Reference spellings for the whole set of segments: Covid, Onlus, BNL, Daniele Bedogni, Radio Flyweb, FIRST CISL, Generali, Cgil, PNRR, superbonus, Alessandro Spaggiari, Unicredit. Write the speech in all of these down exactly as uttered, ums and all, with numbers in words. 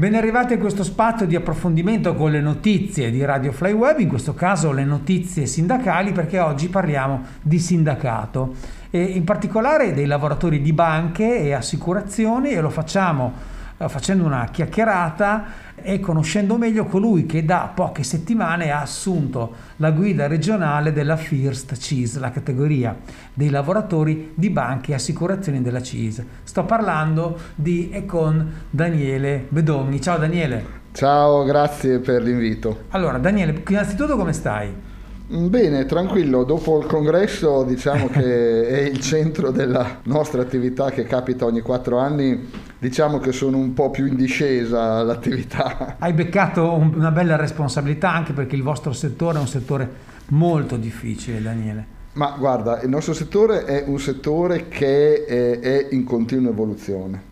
Ben arrivati a questo spazio di approfondimento con le notizie di Radio Flyweb, in questo caso le notizie sindacali, perché oggi parliamo di sindacato e in particolare dei lavoratori di banche e assicurazioni, e lo facciamo facendo una chiacchierata e conoscendo meglio colui che da poche settimane ha assunto la guida regionale della FIRST C I S L, la categoria dei lavoratori di banche e assicurazioni della C I S. Sto parlando di e con Daniele Bedogni. Ciao Daniele. Ciao, grazie per l'invito. Allora Daniele, innanzitutto come stai? Bene, tranquillo, dopo il congresso, diciamo che è il centro della nostra attività che capita ogni quattro anni, diciamo che sono un po' più in discesa l'attività. Hai beccato un, una bella responsabilità, anche perché il vostro settore è un settore molto difficile, Daniele. Ma guarda, il nostro settore è un settore che è, è in continua evoluzione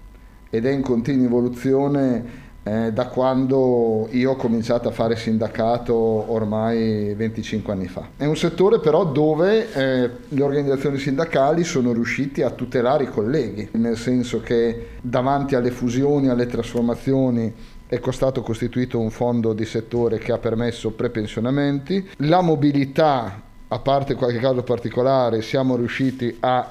ed è in continua evoluzione da quando io ho cominciato a fare sindacato ormai venticinque anni fa. È un settore però dove eh, le organizzazioni sindacali sono riusciti a tutelare i colleghi, nel senso che davanti alle fusioni, alle trasformazioni è stato costituito un fondo di settore che ha permesso prepensionamenti, la mobilità, a parte qualche caso particolare, siamo riusciti a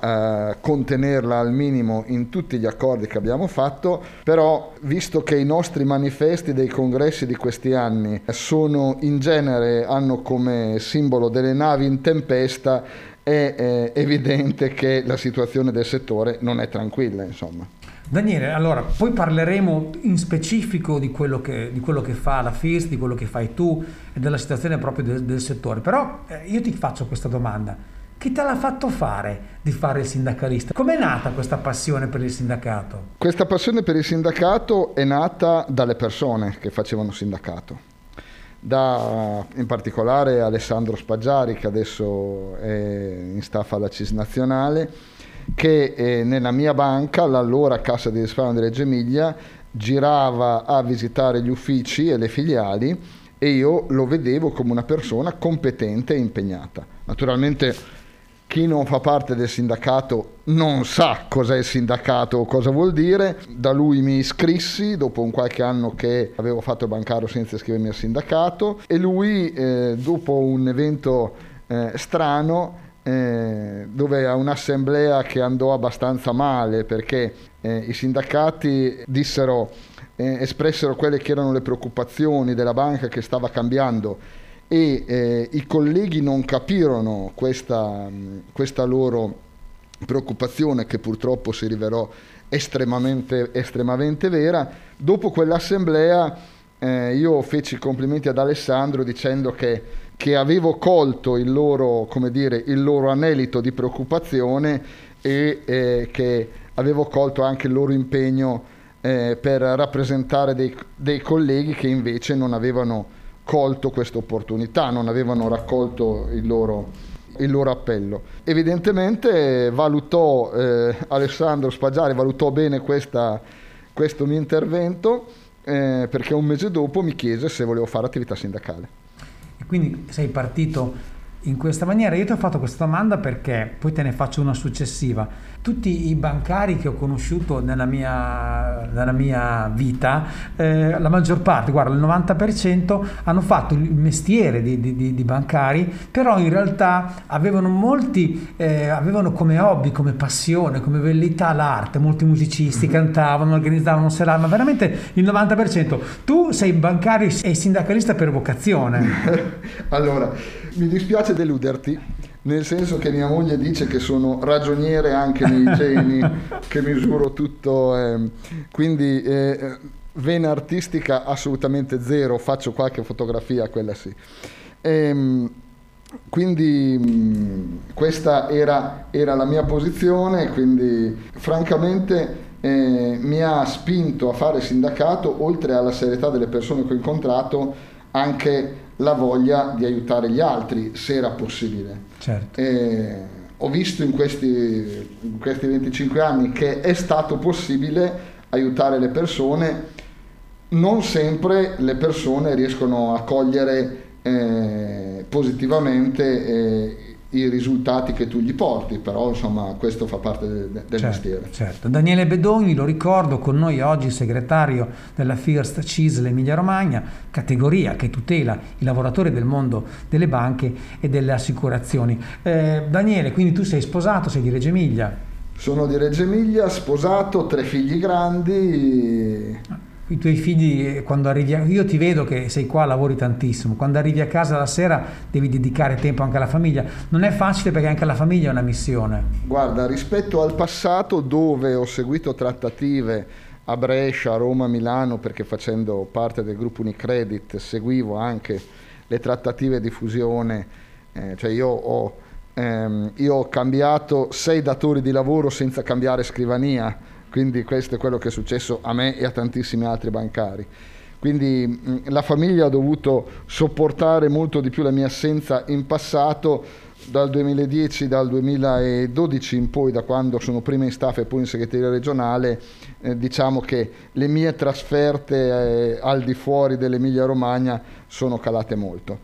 eh, contenerla al minimo in tutti gli accordi che abbiamo fatto, però visto che i nostri manifesti dei congressi di questi anni sono in genere, hanno come simbolo delle navi in tempesta, è eh, evidente che la situazione del settore non è tranquilla, insomma. Daniele, allora poi parleremo in specifico di quello che, di quello che fa la FIRST, di quello che fai tu e della situazione proprio del, del settore, però eh, io ti faccio questa domanda: chi te l'ha fatto fare di fare il sindacalista? Com'è nata questa passione per il sindacato? Questa passione per il sindacato è nata dalle persone che facevano sindacato, da in particolare Alessandro Spaggiari, che adesso è in staff alla C I S nazionale, che eh, nella mia banca, l'allora Cassa di Risparmio di Reggio Emilia, girava a visitare gli uffici e le filiali, e io lo vedevo come una persona competente e impegnata. Naturalmente chi non fa parte del sindacato non sa cos'è il sindacato o cosa vuol dire. Da lui mi iscrissi dopo un qualche anno che avevo fatto il bancario senza iscrivermi al sindacato, e lui eh, dopo un evento eh, strano, Eh, dove a un'assemblea che andò abbastanza male, perché eh, i sindacati dissero, eh, espressero quelle che erano le preoccupazioni della banca che stava cambiando, e eh, i colleghi non capirono questa, questa loro preoccupazione, che purtroppo si rivelò estremamente, estremamente vera. Dopo quell'assemblea eh, io feci i complimenti ad Alessandro dicendo che che avevo colto il loro, come dire, il loro anelito di preoccupazione, e eh, che avevo colto anche il loro impegno eh, per rappresentare dei, dei colleghi che invece non avevano colto questa opportunità, non avevano raccolto il loro, il loro appello. Evidentemente valutò, eh, Alessandro Spaggiari valutò bene questa, questo mio intervento, eh, perché un mese dopo mi chiese se volevo fare attività sindacale. Quindi sei partito in questa maniera. Io ti ho fatto questa domanda perché poi te ne faccio una successiva. Tutti i bancari che ho conosciuto nella mia, nella mia vita, eh, la maggior parte, guarda il novanta per cento, hanno fatto il mestiere di, di, di bancari, però in realtà avevano molti, eh, avevano come hobby, come passione, come velleità l'arte. Molti musicisti cantavano, organizzavano serate, ma veramente il novanta per cento. Tu sei bancario e sindacalista per vocazione. Allora, mi dispiace deluderti, nel senso che mia moglie dice che sono ragioniere anche nei geni, che misuro tutto, eh, quindi eh, vena artistica assolutamente zero, faccio qualche fotografia, quella sì. E, quindi mh, questa era, era la mia posizione, quindi francamente eh, mi ha spinto a fare sindacato, oltre alla serietà delle persone che ho incontrato, anche la voglia di aiutare gli altri, se era possibile. Certo. Eh, ho visto in questi, in questi venticinque anni che è stato possibile aiutare le persone. Non sempre le persone riescono a cogliere eh, positivamente eh, i risultati che tu gli porti, però insomma questo fa parte del certo, mestiere. Certo. Daniele Bedogni, lo ricordo, con noi oggi segretario della FIRST CISL Emilia Romagna, categoria che tutela i lavoratori del mondo delle banche e delle assicurazioni. Eh, Daniele, quindi tu sei sposato, sei di Reggio Emilia? Sono di Reggio Emilia, sposato, tre figli grandi. Ah. I tuoi figli, quando arrivi a... io ti vedo che sei qua, lavori tantissimo, quando arrivi a casa la sera devi dedicare tempo anche alla famiglia, non è facile perché anche la famiglia è una missione. Guarda, rispetto al passato dove ho seguito trattative a Brescia, a Roma, a Milano, perché facendo parte del gruppo Unicredit seguivo anche le trattative di fusione, eh, cioè io ho, ehm, io ho cambiato sei datori di lavoro senza cambiare scrivania. Quindi questo è quello che è successo a me e a tantissimi altri bancari. Quindi la famiglia ha dovuto sopportare molto di più la mia assenza in passato, dal duemiladieci, dal duemiladodici in poi, da quando sono prima in staff e poi in segreteria regionale, eh, diciamo che le mie trasferte eh, al di fuori dell'Emilia Romagna sono calate molto.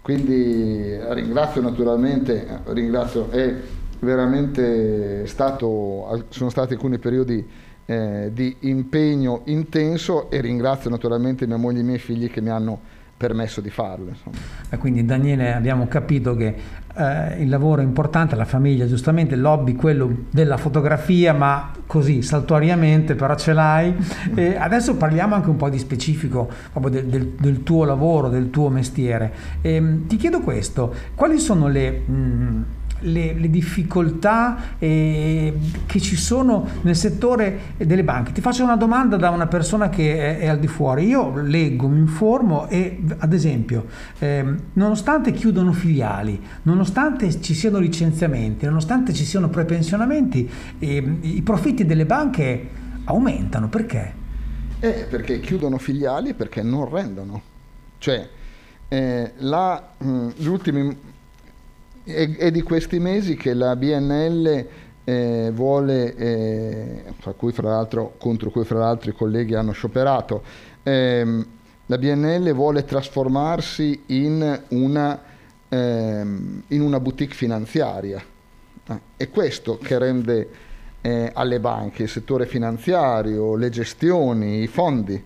Quindi ringrazio naturalmente, ringrazio... Eh, veramente stato, sono stati alcuni periodi eh, di impegno intenso e ringrazio naturalmente mia moglie e i miei figli che mi hanno permesso di farlo. Insomma. Quindi Daniele, abbiamo capito che eh, il lavoro è importante, la famiglia giustamente, l'hobby quello della fotografia, ma così saltuariamente però ce l'hai. E adesso parliamo anche un po' di specifico proprio del, del, del tuo lavoro, del tuo mestiere. E, ti chiedo questo, quali sono le... Mh, Le, le difficoltà eh, che ci sono nel settore delle banche? Ti faccio una domanda da una persona che è, è al di fuori. Io leggo, mi informo e ad esempio eh, nonostante chiudono filiali, nonostante ci siano licenziamenti, nonostante ci siano prepensionamenti, eh, i profitti delle banche aumentano. Perché? Eh, perché chiudono filiali e perché non rendono. Cioè eh, la, mh, gli ultimi... È di questi mesi che la B N L eh, vuole, eh, fra cui fra l'altro, contro cui fra l'altro i colleghi hanno scioperato, ehm, la B N L vuole trasformarsi in una, ehm, in una boutique finanziaria. Ah, è questo che rende eh, alle banche il settore finanziario, le gestioni, i fondi.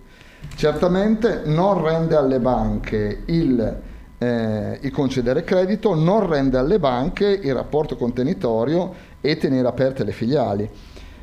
Certamente non rende alle banche il... Eh, il concedere credito, non rende alle banche il rapporto contenitorio e tenere aperte le filiali.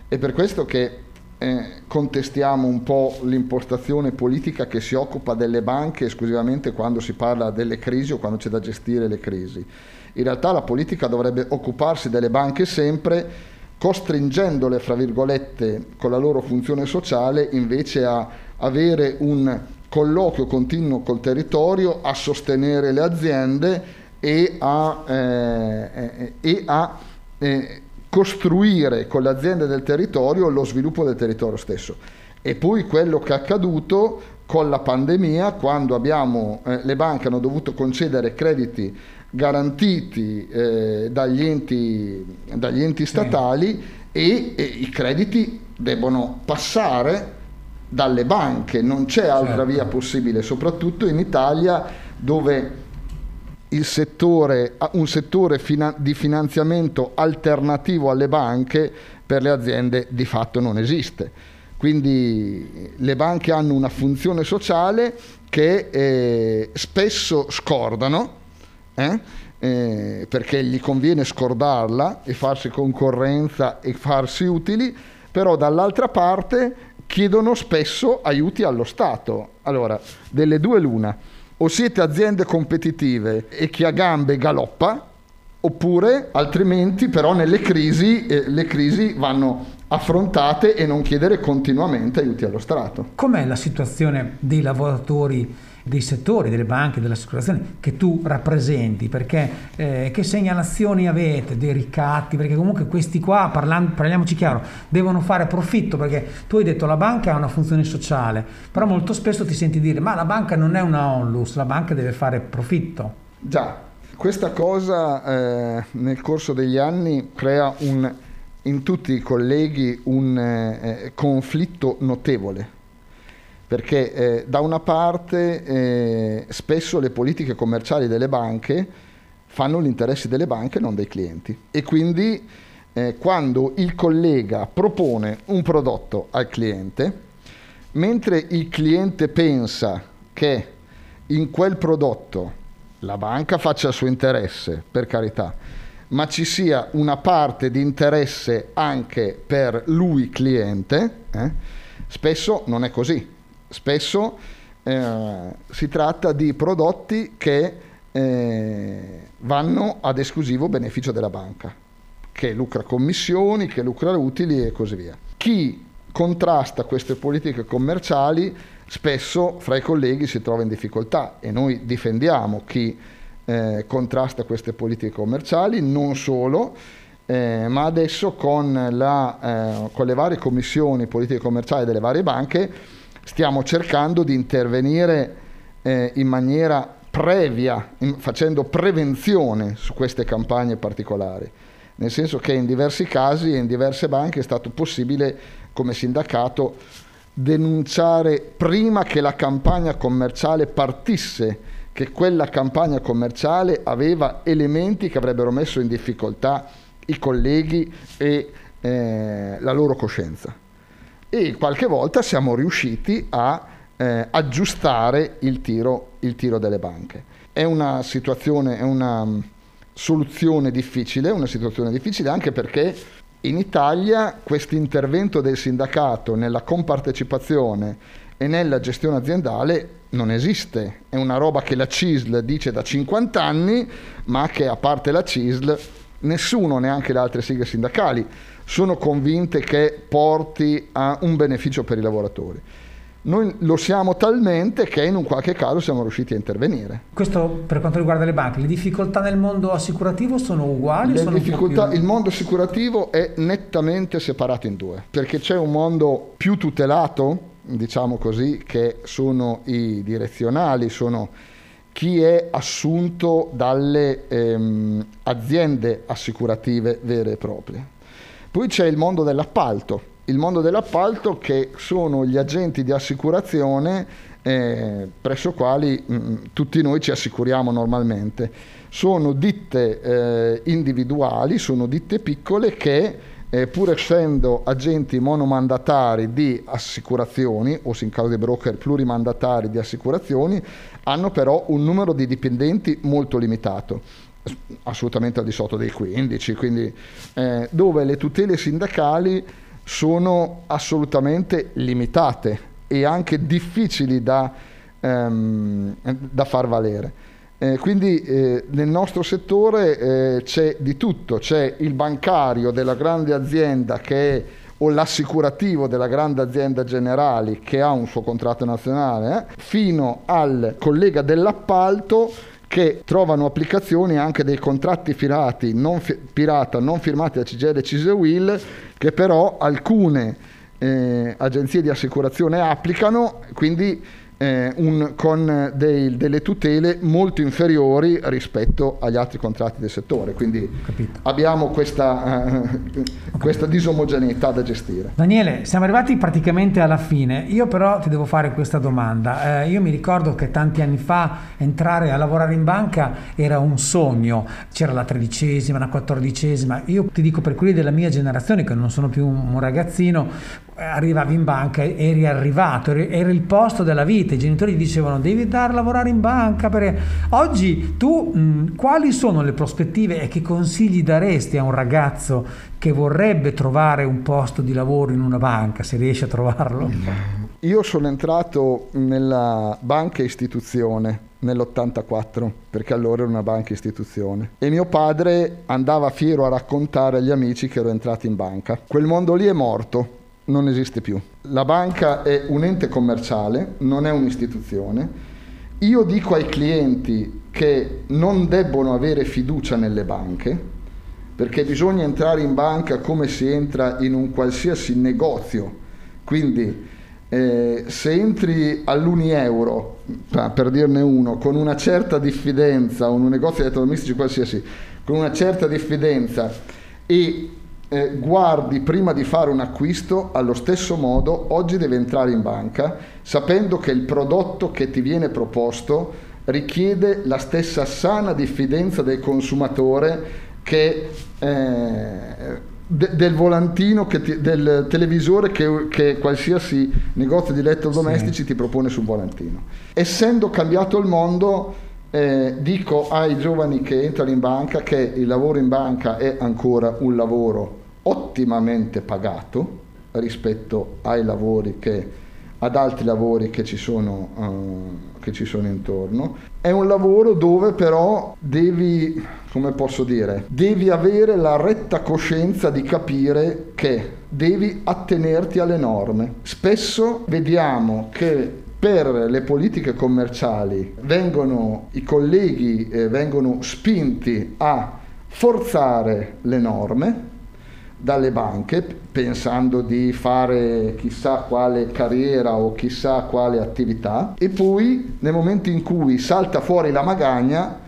È per questo che eh, contestiamo un po' l'impostazione politica che si occupa delle banche esclusivamente quando si parla delle crisi o quando c'è da gestire le crisi. In realtà la politica dovrebbe occuparsi delle banche sempre, costringendole, fra virgolette, con la loro funzione sociale, invece a avere un colloquio continuo col territorio, a sostenere le aziende e a, eh, e a eh, costruire con le aziende del territorio lo sviluppo del territorio stesso. E poi quello che è accaduto con la pandemia, quando abbiamo, eh, le banche hanno dovuto concedere crediti garantiti eh, dagli enti, dagli enti statali, e, e i crediti debbono passare dalle banche, non c'è altra certo. via possibile, soprattutto in Italia dove il settore, un settore fina, di finanziamento alternativo alle banche per le aziende di fatto non esiste. Quindi le banche hanno una funzione sociale che eh, spesso scordano, eh? Eh, perché gli conviene scordarla e farsi concorrenza e farsi utili, però dall'altra parte chiedono spesso aiuti allo Stato. Allora, delle due l'una: o siete aziende competitive e chi a gambe galoppa, oppure altrimenti però nelle crisi eh, le crisi vanno affrontate e non chiedere continuamente aiuti allo Stato. Com'è la situazione dei lavoratori dei settori, delle banche, delle assicurazioni che tu rappresenti, perché eh, che segnalazioni avete dei ricatti, perché comunque questi qua, parlando, parliamoci chiaro, devono fare profitto, perché tu hai detto la banca ha una funzione sociale, però molto spesso ti senti dire ma la banca non è una onlus, la banca deve fare profitto. Già, questa cosa eh, nel corso degli anni crea un, in tutti i colleghi un eh, conflitto notevole. Perché eh, da una parte eh, spesso le politiche commerciali delle banche fanno gli interessi delle banche, non dei clienti. E quindi eh, quando il collega propone un prodotto al cliente, mentre il cliente pensa che in quel prodotto la banca faccia il suo interesse, per carità, ma ci sia una parte di interesse anche per lui cliente, eh, spesso non è così. Spesso eh, si tratta di prodotti che eh, vanno ad esclusivo beneficio della banca, che lucra commissioni, che lucra utili e così via. Chi contrasta queste politiche commerciali spesso fra i colleghi si trova in difficoltà, e noi difendiamo chi eh, contrasta queste politiche commerciali, non solo, eh, ma adesso con, la, eh, con le varie commissioni politiche commerciali delle varie banche stiamo cercando di intervenire eh, in maniera previa, in, facendo prevenzione su queste campagne particolari. Nel senso che in diversi casi e in diverse banche è stato possibile, come sindacato, denunciare prima che la campagna commerciale partisse, che quella campagna commerciale aveva elementi che avrebbero messo in difficoltà i colleghi e eh, la loro coscienza. E qualche volta siamo riusciti a eh, aggiustare il tiro, il tiro delle banche. È una situazione, è una... soluzione difficile, una situazione difficile anche perché in Italia questo intervento del sindacato nella compartecipazione e nella gestione aziendale non esiste, è una roba che la C I S L dice da cinquanta anni, ma che a parte la C I S L nessuno, neanche le altre sigle sindacali, sono convinte che porti a un beneficio per i lavoratori. Noi lo siamo talmente che in un qualche caso siamo riusciti a intervenire. Questo per quanto riguarda le banche. Le difficoltà nel mondo assicurativo sono uguali? Le sono difficoltà, più... Il mondo assicurativo è nettamente separato in due, perché c'è un mondo più tutelato, diciamo così, che sono i direzionali, sono chi è assunto dalle ehm, aziende assicurative vere e proprie. Poi c'è il mondo dell'appalto. Il mondo dell'appalto, che sono gli agenti di assicurazione eh, presso i quali mh, tutti noi ci assicuriamo normalmente. Sono ditte eh, individuali, sono ditte piccole che eh, pur essendo agenti monomandatari di assicurazioni, o in caso dei broker plurimandatari di assicurazioni, hanno però un numero di dipendenti molto limitato, assolutamente al di sotto dei quindici, quindi eh, dove le tutele sindacali sono assolutamente limitate e anche difficili da, ehm, da far valere. Eh, quindi eh, nel nostro settore eh, c'è di tutto, c'è il bancario della grande azienda che è, o l'assicurativo della grande azienda Generali che ha un suo contratto nazionale, eh, fino al collega dell'appalto, che trovano applicazioni anche dei contratti firati, non fi- pirata, non firmati da Cgil e CiSL, che però alcune eh, agenzie di assicurazione applicano, quindi eh, un, con dei, delle tutele molto inferiori rispetto agli altri contratti del settore. Quindi abbiamo questa, eh, questa disomogeneità da gestire. Daniele, siamo arrivati praticamente alla fine. Io però ti devo fare questa domanda. Eh, io mi ricordo che tanti anni fa entrare a lavorare in banca era un sogno. C'era la tredicesima, la quattordicesima. Io ti dico, per quelli della mia generazione, che non sono più un ragazzino, arrivavi in banca, eri arrivato, era il posto della vita. I genitori gli dicevano: devi andare a lavorare in banca. Per... Oggi tu mh, quali sono le prospettive e che consigli daresti a un ragazzo che vorrebbe trovare un posto di lavoro in una banca, se riesce a trovarlo? Io sono entrato nella banca istituzione nell'ottantaquattro, perché allora era una banca istituzione, e mio padre andava fiero a raccontare agli amici che ero entrato in banca. Quel mondo lì è morto, non esiste più. La banca è un ente commerciale, non è un'istituzione. Io dico ai clienti che non debbono avere fiducia nelle banche, perché bisogna entrare in banca come si entra in un qualsiasi negozio. Quindi eh, se entri all'Unieuro, per dirne uno, con una certa diffidenza, o in un negozio di elettrodomestici qualsiasi, con una certa diffidenza, e Eh, guardi prima di fare un acquisto, allo stesso modo oggi deve entrare in banca sapendo che il prodotto che ti viene proposto richiede la stessa sana diffidenza del consumatore che eh, De, del volantino, che ti, del televisore che, che qualsiasi negozio di elettrodomestici sì. ti propone sul volantino. Essendo cambiato il mondo, eh, dico ai giovani che entrano in banca che il lavoro in banca è ancora un lavoro ottimamente pagato rispetto ai lavori che, ad altri lavori che ci sono, eh, che ci sono intorno. È un lavoro dove però devi... come posso dire, devi avere la retta coscienza di capire che devi attenerti alle norme. Spesso vediamo che per le politiche commerciali vengono i colleghi eh, vengono spinti a forzare le norme dalle banche, pensando di fare chissà quale carriera o chissà quale attività, e poi nel momento in cui salta fuori la magagna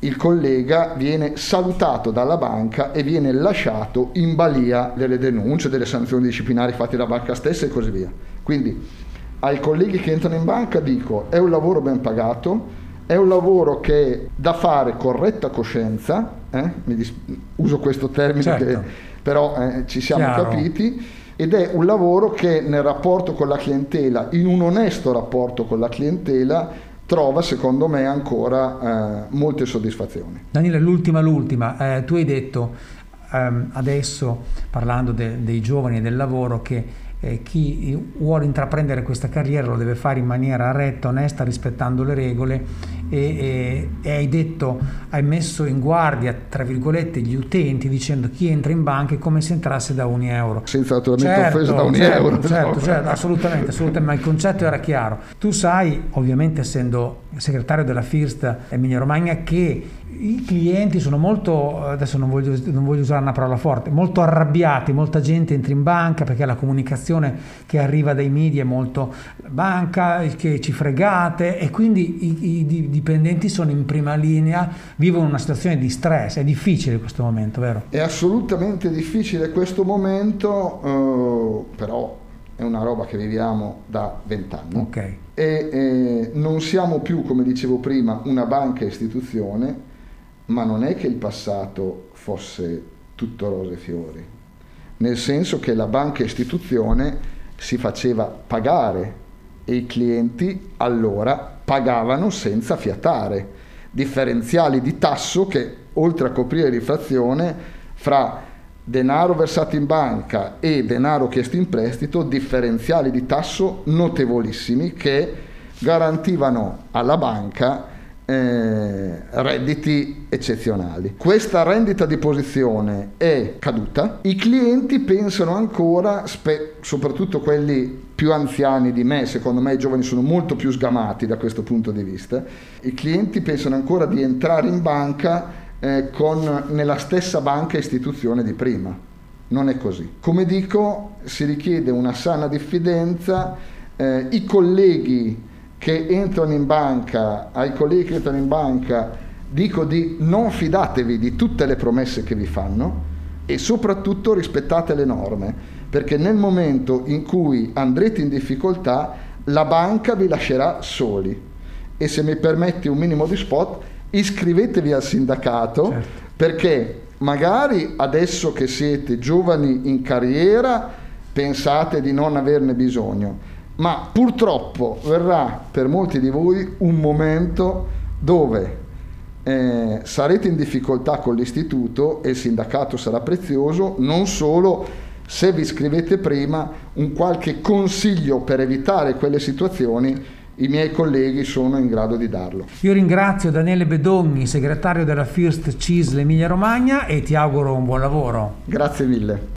il collega viene salutato dalla banca e viene lasciato in balia delle denunce, delle sanzioni disciplinari fatte dalla banca stessa e così via. Quindi ai colleghi che entrano in banca dico: è un lavoro ben pagato, è un lavoro che da fare corretta coscienza, eh? Mi dis- uso questo termine, certo. che, però eh, ci siamo Chiaro. capiti, ed è un lavoro che nel rapporto con la clientela, in un onesto rapporto con la clientela, trova secondo me ancora eh, molte soddisfazioni. Daniele, l'ultima, l'ultima, eh, tu hai detto ehm, adesso, parlando de- dei giovani e del lavoro, che eh, chi vuole intraprendere questa carriera lo deve fare in maniera retta, onesta, rispettando le regole, e, e, e hai detto, hai messo in guardia, tra virgolette, gli utenti, dicendo: chi entra in banca è come se entrasse da un euro. Senza naturalmente certo, offesa da un certo, euro. Certo, certo, assolutamente, assolutamente, ma il concetto era chiaro. Tu sai, ovviamente, essendo segretario della FIRST Emilia Romagna, che i clienti sono molto, adesso non voglio, non voglio usare una parola forte, molto arrabbiati, molta gente entra in banca perché la comunicazione che arriva dai media è molto banca, che ci fregate, e quindi i, i dipendenti sono in prima linea, vivono una situazione di stress. È difficile questo momento, vero? È assolutamente difficile questo momento, eh, però è una roba che viviamo da vent'anni. Ok. E eh, non siamo più, come dicevo prima, una banca istituzione, ma non è che il passato fosse tutto rose e fiori, nel senso che la banca istituzione si faceva pagare e i clienti allora pagavano senza fiatare, differenziali di tasso che, oltre a coprire l'inflazione, fra denaro versato in banca e denaro chiesto in prestito, differenziali di tasso notevolissimi che garantivano alla banca Eh, redditi eccezionali. Questa rendita di posizione è caduta. I clienti pensano ancora, spe- soprattutto quelli più anziani di me, secondo me i giovani sono molto più sgamati da questo punto di vista, i clienti pensano ancora di entrare in banca eh, con, nella stessa banca istituzione di prima. Non è così. Come dico, si richiede una sana diffidenza, eh, i colleghi che entrano in banca, ai colleghi che entrano in banca, dico di non fidatevi di tutte le promesse che vi fanno e soprattutto rispettate le norme, perché nel momento in cui andrete in difficoltà la banca vi lascerà soli. E se mi permetti un minimo di spot, iscrivetevi al sindacato, certo. perché magari adesso che siete giovani in carriera pensate di non averne bisogno, ma purtroppo verrà per molti di voi un momento dove eh, sarete in difficoltà con l'istituto e il sindacato sarà prezioso. Non solo, se vi iscrivete prima, un qualche consiglio per evitare quelle situazioni i miei colleghi sono in grado di darlo. Io ringrazio Daniele Bedogni, segretario della FIRST CISL Emilia Romagna, e ti auguro un buon lavoro. Grazie mille.